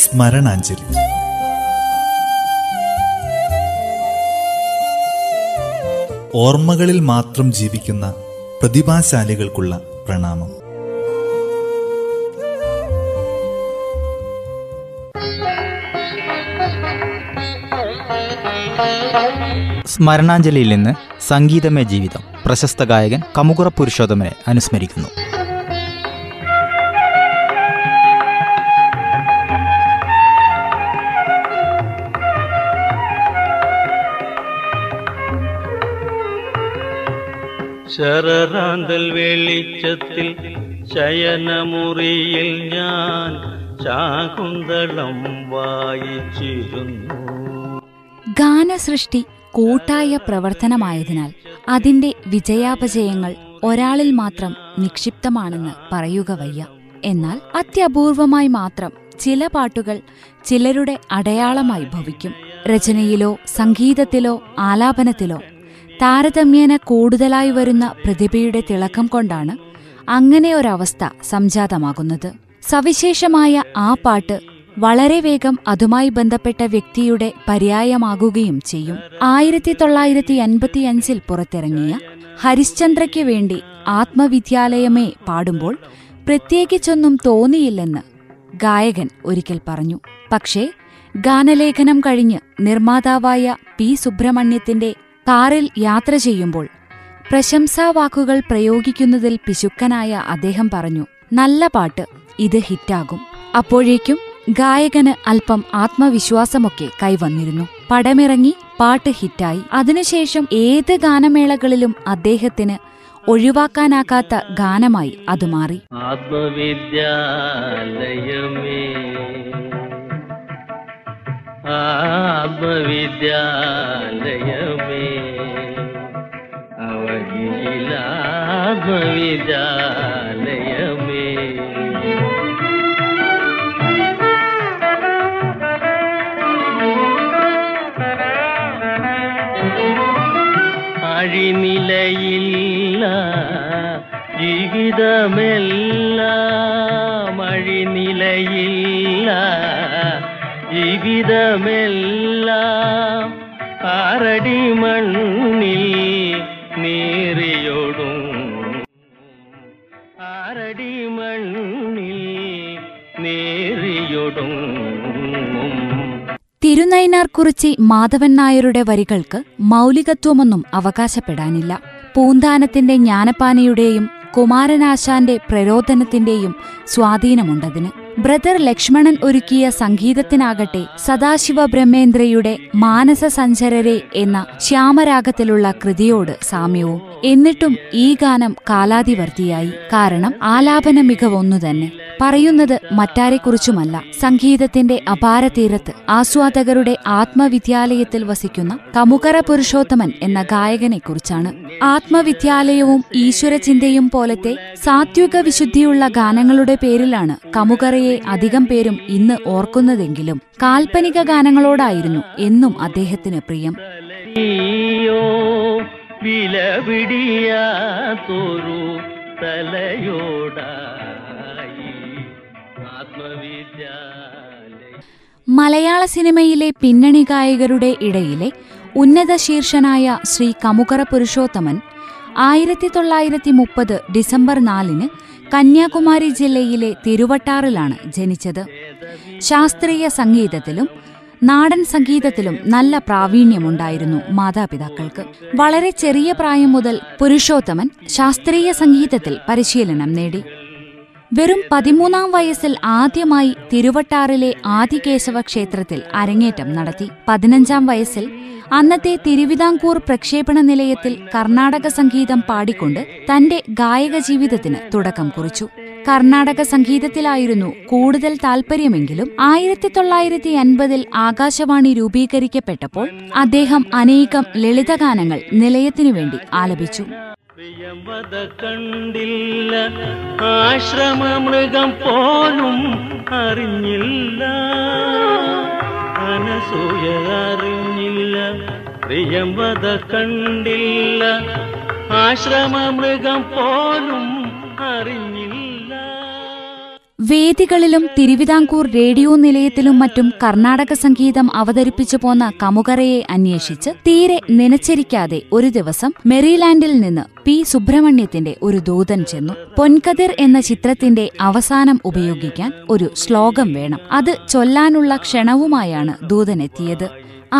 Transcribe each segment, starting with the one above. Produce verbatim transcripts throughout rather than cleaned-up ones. സ്മരണാഞ്ജലി. ഓർമ്മകളിൽ മാത്രം ജീവിക്കുന്ന പ്രതിഭാശാലികൾക്കുള്ള പ്രണാമം. സ്മരണാഞ്ജലിയിൽ നിന്ന് സംഗീതമേ ജീവിതം പ്രശസ്ത ഗായകൻ കമുകുറ പുരുഷോത്തമനെ അനുസ്മരിക്കുന്നു. ശരറാന്തൽ വെളിച്ചത്തിൽ ശയനമുറിയിൽ ഞാൻ ശാകുന്തളം വായിച്ചിരുന്നു. ഗാനസൃഷ്ടി കൂട്ടായ പ്രവർത്തനമായതിനാൽ അതിന്റെ വിജയാപജയങ്ങൾ ഒരാളിൽ മാത്രം നിക്ഷിപ്തമാണെന്ന് പറയുക വയ്യ. എന്നാൽ അത്യപൂർവമായി മാത്രം ചില പാട്ടുകൾ ചിലരുടെ അടയാളമായി ഭവിക്കും. രചനയിലോ സംഗീതത്തിലോ ആലാപനത്തിലോ താരതമ്യേന കൂടുതലായി വരുന്ന പ്രതിഭയുടെ തിളക്കം കൊണ്ടാണ് അങ്ങനെ ഒരവസ്ഥ സംജാതമാകുന്നത്. സവിശേഷമായ ആ പാട്ട് വളരെ വേഗം അതുമായി ബന്ധപ്പെട്ട വ്യക്തിയുടെ പര്യായമാകുകയും ചെയ്യും. ആയിരത്തി തൊള്ളായിരത്തി അൻപത്തിയഞ്ചിൽ പുറത്തിറങ്ങിയ ഹരിശ്ചന്ദ്രയ്ക്ക് വേണ്ടി ആത്മവിദ്യാലയമേ പാടുമ്പോൾ പ്രത്യേകിച്ചൊന്നും തോന്നിയില്ലെന്ന് ഗായകൻ ഒരിക്കൽ പറഞ്ഞു. പക്ഷേ ഗാനലേഖനം കഴിഞ്ഞ് നിർമ്മാതാവായ പി സുബ്രഹ്മണ്യത്തിന്റെ കാറിൽ യാത്ര ചെയ്യുമ്പോൾ പ്രശംസാവാക്കുകൾ പ്രയോഗിക്കുന്നതിൽ പിശുക്കനായ അദ്ദേഹം പറഞ്ഞു, നല്ല പാട്ട്, ഇത് ഹിറ്റാകും. അപ്പോഴേക്കും ഗായകന് അല്പം ആത്മവിശ്വാസമൊക്കെ കൈവന്നിരുന്നു. പടമിറങ്ങി പാട്ട് ഹിറ്റായി. അതിനുശേഷം ഏത് ഗാനമേളകളിലും അദ്ദേഹത്തിന് ഒഴിവാക്കാനാകാത്ത ഗാനമായി അത് മാറി. ആത്മവിദ്യാലയമേ ആത്മവിദ്യാലയമേ അവഗിലാത്മവിദ്യാലയമേ. അഴിനിലയില്ല ജീവിതമെല്ല അഴിനിലയില്ല ജീവിതമെല്ലാം ആരടി മണ്ണിൽ നീറിയോടും ആരടി മണ്ണിൽ നീറിയോടും. തിരുനൈനാർകുറിച്ചി മാധവൻ നായരുടെ വരികൾക്ക് മൗലികത്വമൊന്നും അവകാശപ്പെടാനില്ല. പൂന്താനത്തിന്റെ ജ്ഞാനപ്പാനയുടെയും കുമാരനാശാന്റെ പ്രരോധനത്തിന്റെയും സ്വാധീനമുണ്ടതിന്. ബ്രദർ ലക്ഷ്മണൻ ഒരുക്കിയ സംഗീതത്തിനാകട്ടെ സദാശിവ ബ്രഹ്മേന്ദ്രയുടെ മാനസസഞ്ചരരെ എന്ന ശ്യാമരാഗത്തിലുള്ള കൃതിയോട് സാമ്യവും. എന്നിട്ടും ഈ ഗാനം കാലാതിവർത്തിയായി. കാരണം ആലാപന മികവൊന്നു തന്നെ. പറയുന്നത് മറ്റാരെക്കുറിച്ചുമല്ല, സംഗീതത്തിന്റെ അപാരതീരത്ത് ആസ്വാദകരുടെ ആത്മവിദ്യാലയത്തിൽ വസിക്കുന്ന കമുകര പുരുഷോത്തമൻ എന്ന ഗായകനെക്കുറിച്ചാണ്. ആത്മവിദ്യാലയവും ഈശ്വരചിന്തയും പോലത്തെ സാത്വിക വിശുദ്ധിയുള്ള ഗാനങ്ങളുടെ പേരിലാണ് കമുകരയെ അധികം പേരും ഇന്ന് ഓർക്കുന്നതെങ്കിലും കാൽപ്പനിക ഗാനങ്ങളോടായിരുന്നു എന്നും അദ്ദേഹത്തിന് പ്രിയം. മലയാള സിനിമയിലെ പിന്നണി ഗായകരുടെ ഇടയിലെ ഉന്നത ശീർഷനായ ശ്രീ കമുകര പുരുഷോത്തമൻ ആയിരത്തി തൊള്ളായിരത്തി മുപ്പത് ഡിസംബർ നാലിന് കന്യാകുമാരി ജില്ലയിലെ തിരുവട്ടാറിലാണ് ജനിച്ചത്. ശാസ്ത്രീയ സംഗീതത്തിലും നാടൻ സംഗീതത്തിലും നല്ല പ്രാവീണ്യമുണ്ടായിരുന്നു മാതാപിതാക്കൾക്ക്. വളരെ ചെറിയ പ്രായം മുതൽ പുരുഷോത്തമൻ ശാസ്ത്രീയ സംഗീതത്തിൽ പരിശീലനം നേടി. വെറും പതിമൂന്നാം വയസ്സിൽ ആദ്യമായി തിരുവട്ടാറിലെ ആദികേശവ ക്ഷേത്രത്തിൽ അരങ്ങേറ്റം നടത്തി. പതിനഞ്ചാം വയസ്സിൽ അന്നത്തെ തിരുവിതാംകൂർ പ്രക്ഷേപണ നിലയത്തിൽ കർണാടക സംഗീതം പാടിക്കൊണ്ട് തന്റെ ഗായക ജീവിതത്തിന് തുടക്കം കുറിച്ചു. കർണാടക സംഗീതത്തിലായിരുന്നു കൂടുതൽ താൽപര്യമെങ്കിലും ആയിരത്തി തൊള്ളായിരത്തി അൻപതിൽ ആകാശവാണി രൂപീകരിക്കപ്പെട്ടപ്പോൾ അദ്ദേഹം അനേകം ലളിതഗാനങ്ങൾ നിലയത്തിനുവേണ്ടി ആലപിച്ചു. പ്രിയവത കണ്ടില്ല ആശ്രമ മൃഗം പോലും അറിഞ്ഞില്ല അനസൂയ അറിഞ്ഞില്ല പ്രിയവത കണ്ടില്ല ആശ്രമ മൃഗം പോലും അറിഞ്ഞില്ല. വേദികളിലും തിരുവിതാംകൂർ റേഡിയോ നിലയത്തിലും മറ്റും കർണാടക സംഗീതം അവതരിപ്പിച്ചു പോന്ന കമുകറയെ അന്വേഷിച്ച് തീരെ നനച്ചിരിക്കാതെ ഒരു ദിവസം മെറിലാൻഡിൽ നിന്ന് പി സുബ്രഹ്മണ്യത്തിന്റെ ഒരു ദൂതൻ ചെന്നു. പൊൻകതിർ എന്ന ചിത്രത്തിന്റെ അവസാനം ഉപയോഗിക്കാൻ ഒരു ശ്ലോകം വേണം. അത് ചൊല്ലാനുള്ള ക്ഷണവുമായാണ് ദൂതനെത്തിയത്.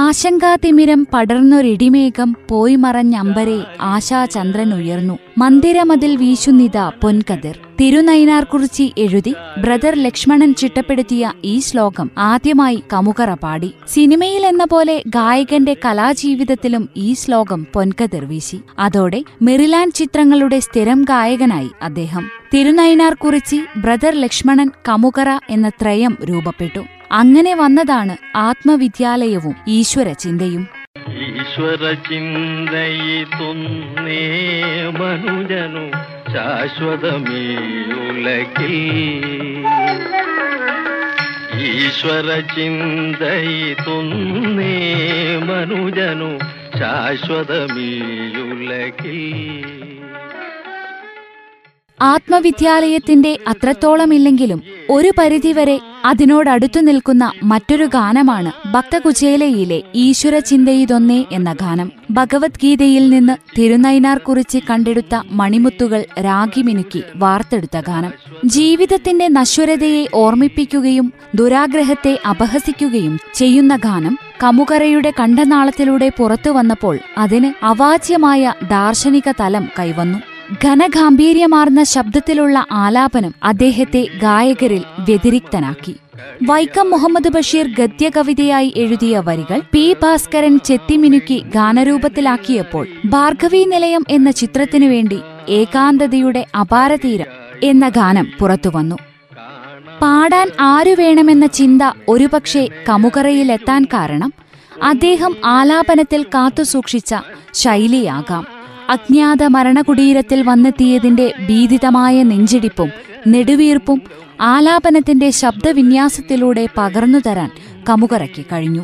ആശങ്കാതിമിരം പടർന്നൊരിടിമേഘം പോയി മറഞ്ഞമ്പരെ ആശാചന്ദ്രനുയർന്നു, മന്ദിരമതിൽ വീശുന്നിതാ പൊൻകതിർ. തിരുനൈനാർകുറിച്ചി എഴുതി ബ്രദർ ലക്ഷ്മണൻ ചിട്ടപ്പെടുത്തിയ ഈ ശ്ലോകം ആദ്യമായി കമുകറ പാടി. സിനിമയിലെന്ന പോലെ ഗായകന്റെ കലാജീവിതത്തിലും ഈ ശ്ലോകം പൊൻകതിർ വീശി. അതോടെ മെറിലാൻഡ് ചിത്രങ്ങളുടെ സ്ഥിരം ഗായകനായി അദ്ദേഹം. തിരുനൈനാർകുറിച്ചി, ബ്രദർ ലക്ഷ്മണൻ, കമുകറ എന്ന ത്രയം രൂപപ്പെട്ടു. അങ്ങനെ വന്നതാണ് ആത്മവിദ്യാലയവും ഈശ്വര ചിന്തയും. ഈശ്വര ചിന്തയിതുന്നേ മനുജനു ശാശ്വതമേ ഉലകിൽ, ഈശ്വര ചിന്തയിതുന്നേ മനുജനു ശാശ്വതമേ ഉലകിൽ. ആത്മവിദ്യാലയത്തിന്റെ അത്രത്തോളമില്ലെങ്കിലും ഒരു പരിധിവരെ അതിനോടടുത്തു നിൽക്കുന്ന മറ്റൊരു ഗാനമാണ് ഭക്തകുചേലയിലെ ഈശ്വര ചിന്തയിതൊന്നേ എന്ന ഗാനം. ഭഗവത്ഗീതയിൽ നിന്ന് തിരുനൈനാർ കുറിച്ച് കണ്ടെടുത്ത മണിമുത്തുകൾ രാഗിമിനുക്കി വാർത്തെടുത്ത ഗാനം. ജീവിതത്തിന്റെ നശ്വരതയെ ഓർമ്മിപ്പിക്കുകയും ദുരാഗ്രഹത്തെ അപഹസിക്കുകയും ചെയ്യുന്ന ഗാനം കമുകറയുടെ കണ്ഠനാളത്തിലൂടെ പുറത്തുവന്നപ്പോൾ അതിന് അവാച്യമായ ദാർശനിക തലം കൈവന്നു. ഘനഗാംഭീര്യമാർന്ന ശബ്ദത്തിലുള്ള ആലാപനം അദ്ദേഹത്തെ ഗായകരിൽ വ്യതിരിക്തനാക്കി. വൈക്കം മുഹമ്മദ് ബഷീർ ഗദ്യകവിതയായി എഴുതിയ വരികൾ പി ഭാസ്കരൻ ചെത്തിമിനുക്കി ഗാനരൂപത്തിലാക്കിയപ്പോൾ ഭാർഗവീ നിലയം എന്ന ചിത്രത്തിനുവേണ്ടി ഏകാന്തതയുടെ അപാരതീരം എന്ന ഗാനം പുറത്തുവന്നു. പാടാൻ ആരു വേണമെന്ന ചിന്ത ഒരുപക്ഷെ കമുകറയിലെത്താൻ കാരണം അദ്ദേഹം ആലാപനത്തിൽ കാത്തുസൂക്ഷിച്ച ശൈലിയാകാം. അജ്ഞാത മരണകുടീരത്തിൽ വന്നെത്തിയതിന്റെ ഭീതിതമായ നെഞ്ചിടിപ്പും നെടുവീർപ്പും ആലാപനത്തിന്റെ ശബ്ദവിന്യാസത്തിലൂടെ പകർന്നുതരാൻ കമുകറയ്ക്ക് കഴിഞ്ഞു.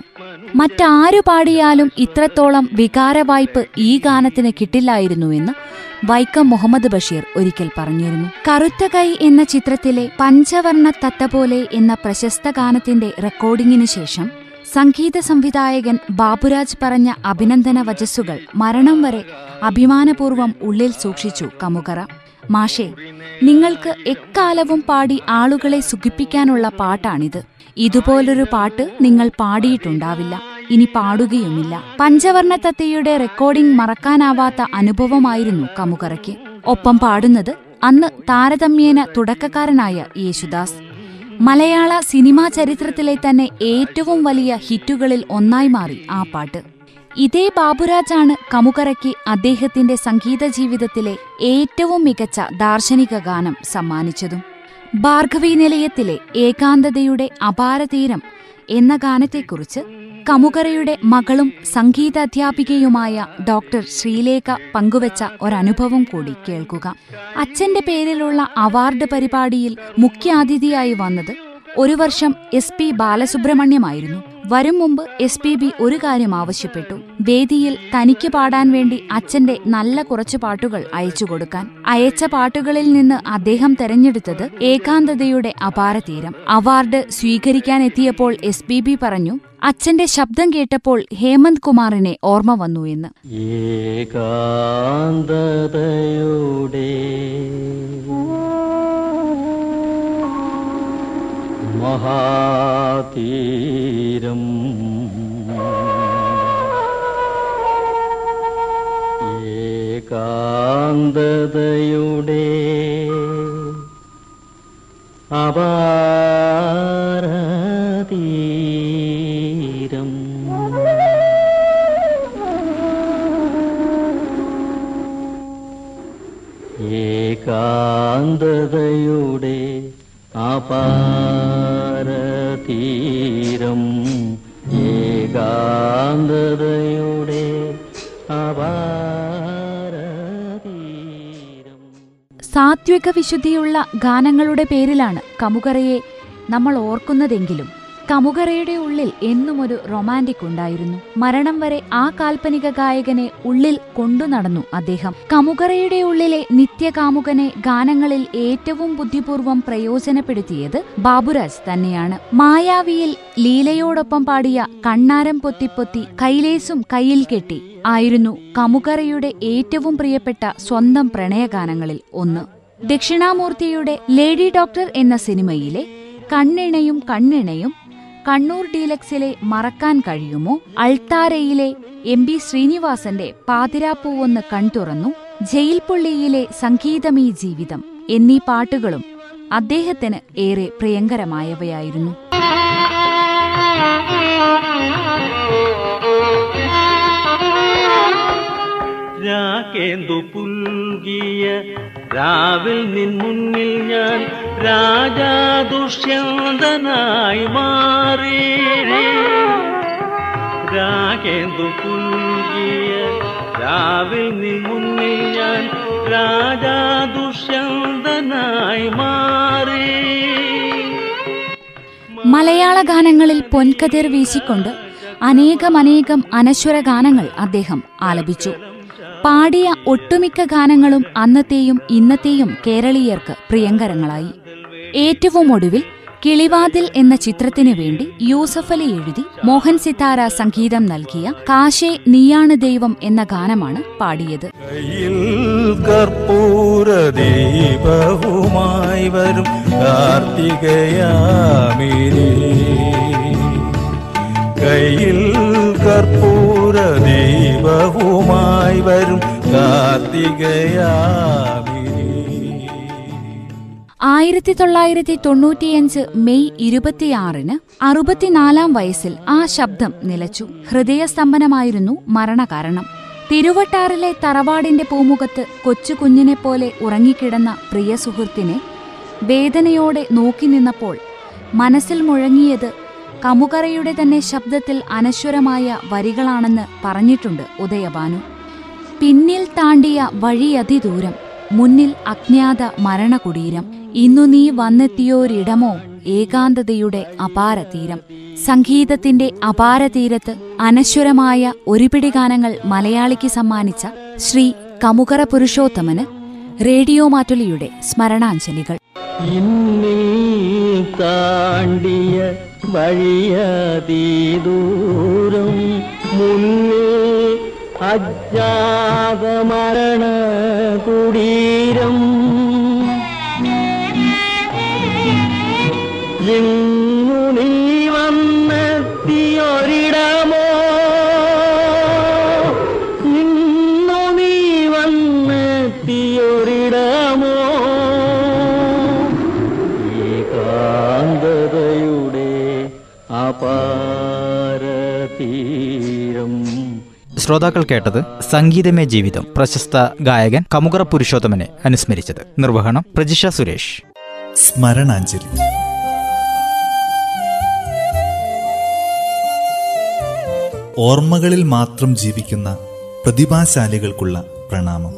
മറ്റാരു പാടിയാലും ഇത്രത്തോളം വികാരവായ്പ് ഈ ഗാനത്തിന് കിട്ടില്ലായിരുന്നുവെന്ന് വൈക്കം മുഹമ്മദ് ബഷീർ ഒരിക്കൽ പറഞ്ഞിരുന്നു. കറുത്ത കൈ എന്ന ചിത്രത്തിലെ പഞ്ചവർണ്ണ തത്ത പോലെ എന്ന പ്രശസ്ത ഗാനത്തിന്റെ റെക്കോർഡിങ്ങിനു ശേഷം സംഗീത സംവിധായകൻ ബാബുരാജ് പറഞ്ഞ അഭിനന്ദന വചസ്സുകൾ മരണം വരെ അഭിമാനപൂർവ്വം ഉള്ളിൽ സൂക്ഷിച്ചു കമുകറ. മാഷേ, നിങ്ങൾക്ക് എക്കാലവും പാടി ആളുകളെ സുഖിപ്പിക്കാനുള്ള പാട്ടാണിത്. ഇതുപോലൊരു പാട്ട് നിങ്ങൾ പാടിയിട്ടുണ്ടാവില്ല, ഇനി പാടുകയുമില്ല. പഞ്ചവർണ്ണ തത്തയുടെ റെക്കോർഡിംഗ് മറക്കാനാവാത്ത അനുഭവമായിരുന്നു കമുകറയ്ക്ക്. ഒപ്പം പാടുന്നത് അന്ന് താരതമ്യേന തുടക്കക്കാരനായ യേശുദാസ്. മലയാള സിനിമാ ചരിത്രത്തിലെ തന്നെ ഏറ്റവും വലിയ ഹിറ്റുകളിൽ ഒന്നായി മാറി ആ പാട്ട്. ഇതേ ബാബുരാജാണ് കമുകറയ്ക്ക് അദ്ദേഹത്തിന്റെ സംഗീത ജീവിതത്തിലെ ഏറ്റവും മികച്ച ദാർശനിക ഗാനം സമ്മാനിച്ചതും. ഭാർഗവീ നിലയത്തിലെ ഏകാന്തതയുടെ അപാരതീരം എന്ന ഗാനത്തെക്കുറിച്ച് കമുകറയുടെ മകളും സംഗീതാധ്യാപികയുമായ ഡോക്ടർ ശ്രീലേഖ പങ്കുവച്ച ഒരനുഭവം കൂടി കേൾക്കുക. അച്ഛന്റെ പേരിലുള്ള അവാർഡ് പരിപാടിയിൽ മുഖ്യാതിഥിയായി വന്നത് ഒരു വർഷം എസ് പി ബാലസുബ്രഹ്മണ്യമായിരുന്നു. വരും മുമ്പ് എസ് പി ബി ഒരു കാര്യം ആവശ്യപ്പെട്ടു, വേദിയിൽ തനിക്ക് പാടാൻ വേണ്ടി അച്ഛന്റെ നല്ല കുറച്ചു പാട്ടുകൾ അയച്ചു കൊടുക്കാൻ. അയച്ച പാട്ടുകളിൽ നിന്ന് അദ്ദേഹം തെരഞ്ഞെടുത്തത് ഏകാന്തതയുടെ അപാരതീരം. അവാർഡ് സ്വീകരിക്കാനെത്തിയപ്പോൾ എസ് പി ബി പറഞ്ഞു, അച്ഛന്റെ ശബ്ദം കേട്ടപ്പോൾ ഹേമന്ത് കുമാറിനെ ഓർമ്മ വന്നു എന്ന്. ഏകാന്തതയുടെ മഹാതീരം ഏകാന്തതയുടെ അപാരതീരം ഏകാന്തതയുടെ അപാരതീരം ഏകാന്തതയുടെ അപാരതീരം. സാത്വിക വിശുദ്ധിയുള്ള ഗാനങ്ങളുടെ പേരിലാണ് കമുകറയെ നമ്മൾ ഓർക്കുന്നതെങ്കിലും കമുകറയുടെ ഉള്ളിൽ എന്നുമൊരു റൊമാൻറ്റിക് ഉണ്ടായിരുന്നു. മരണം വരെ ആ കാൽപ്പനിക ഗായകനെ ഉള്ളിൽ കൊണ്ടുനടന്നു അദ്ദേഹം. കമുകറയുടെ ഉള്ളിലെ നിത്യകാമുകനെ ഗാനങ്ങളിൽ ഏറ്റവും ബുദ്ധിപൂർവം പ്രയോജനപ്പെടുത്തിയത് ബാബുരാജ് തന്നെയാണ്. മായാവിയിൽ ലീലയോടൊപ്പം പാടിയ കണ്ണാരം പൊത്തിപ്പൊത്തി കൈലേസും കയ്യിൽ കെട്ടി ആയിരുന്നു കമുകറയുടെ ഏറ്റവും പ്രിയപ്പെട്ട സ്വന്തം പ്രണയഗാനങ്ങളിൽ ഒന്ന്. ദക്ഷിണാമൂർത്തിയുടെ ലേഡി ഡോക്ടർ എന്ന സിനിമയിലെ കണ്ണിണയും കണ്ണിണയും, കണ്ണൂർ ഡീലക്സിലെ മറക്കാൻ കഴിയുമോ, അൾത്താരയിലെ എം ബി ശ്രീനിവാസന്റെ പാതിരാപ്പൂവൊന്ന് കൺതുറന്നു, ജയിൽപ്പുള്ളിയിലെ സംഗീതമീ ജീവിതം എന്നീ പാട്ടുകളും അദ്ദേഹത്തിന് ഏറെ പ്രിയങ്കരമായവയായിരുന്നു. പുൽകിയ രാവിൽ നിൻ മുന്നിൽ ഞാൻ രാജാദുഷ്യന്തനായി മാറി. രാഗേന്ദു പുൽകിയ രാവിൽ നിൻ മുന്നിൽ ഞാൻ രാജാദുഷ്യന്തനായി മാറി. മലയാള ഗാനങ്ങളിൽ പൊൻകതിർ വീശിക്കൊണ്ട് അനേകമനേകം അനശ്വര ഗാനങ്ങൾ അദ്ദേഹം ആലപിച്ചു. പാടിയ ഒട്ടുമിക്ക ഗാനങ്ങളും അന്നത്തെയും ഇന്നത്തെയും കേരളീയർക്ക് പ്രിയങ്കരങ്ങളായി. ഏറ്റവും ഒടുവിൽ കിളിവാതിൽ എന്ന ചിത്രത്തിനു വേണ്ടി യൂസഫലി എഴുതി മോഹൻ സിത്താര സംഗീതം നൽകിയ കാശേ നീയാണ് ദൈവം എന്ന ഗാനമാണ് പാടിയത്. കയ്യിൽ കർപ്പൂര ദീപവുമായി വരും കാർത്തികയാമിനി. ആയിരത്തി തൊള്ളായിരത്തി തൊണ്ണൂറ്റിയഞ്ച് മെയ് ഇരുപത്തിയാറിന് അറുപത്തിനാലാം വയസ്സിൽ ആ ശബ്ദം നിലച്ചു. ഹൃദയസ്തംഭനമായിരുന്നു മരണകാരണം. തിരുവട്ടാറിലെ തറവാടിന്റെ പൂമുഖത്ത് കൊച്ചു കുഞ്ഞിനെപ്പോലെ ഉറങ്ങിക്കിടന്ന പ്രിയ സുഹൃത്തിനെ വേദനയോടെ നോക്കി നിന്നപ്പോൾ മനസ്സിൽ മുഴങ്ങിയത് കമുകറയുടെ തന്നെ ശബ്ദത്തിൽ അനശ്വരമായ വരികളാണെന്ന് പറഞ്ഞിട്ടുണ്ട് ഉദയഭാനു. പിന്നിൽ താണ്ടിയ വഴിയതിദൂരം, മുന്നിൽ അജ്ഞാത മരണകുടീരം, ഇന്നു നീ വന്നെത്തിയോരിടമോ ഏകാന്തതയുടെ അപാരതീരം. സംഗീതത്തിന്റെ അപാരതീരത്ത് അനശ്വരമായ ഒരുപിടി ഗാനങ്ങൾ മലയാളിക്ക് സമ്മാനിച്ച ശ്രീ കമുകറ പുരുഷോത്തമന് റേഡിയോ മാറ്റുലിയുടെ സ്മരണാഞ്ജലികൾ. വഴിയതിദൂരം മുന്നിൽ അജ്ഞാത മരണ കുടീരം, ഇന്നു നീ വന്നെത്തിയൊരിടമോ ഇന്നു നീ വന്നെത്തിയൊരിടമോ ഏകാന്തതയുടെ അപാരതീരം. ശ്രോതാക്കൾ കേട്ടത് സംഗീതമേ ജീവിതം, പ്രശസ്ത ഗായകൻ കമുകറ പുരുഷോത്തമനെ അനുസ്മരിച്ചത്. നിർവഹണം പ്രജിഷ സുരേഷ്. സ്മരണാഞ്ജലി. ഓർമ്മകളിൽ മാത്രം ജീവിക്കുന്ന പ്രതിഭാശാലികൾക്കുള്ള പ്രണാമം.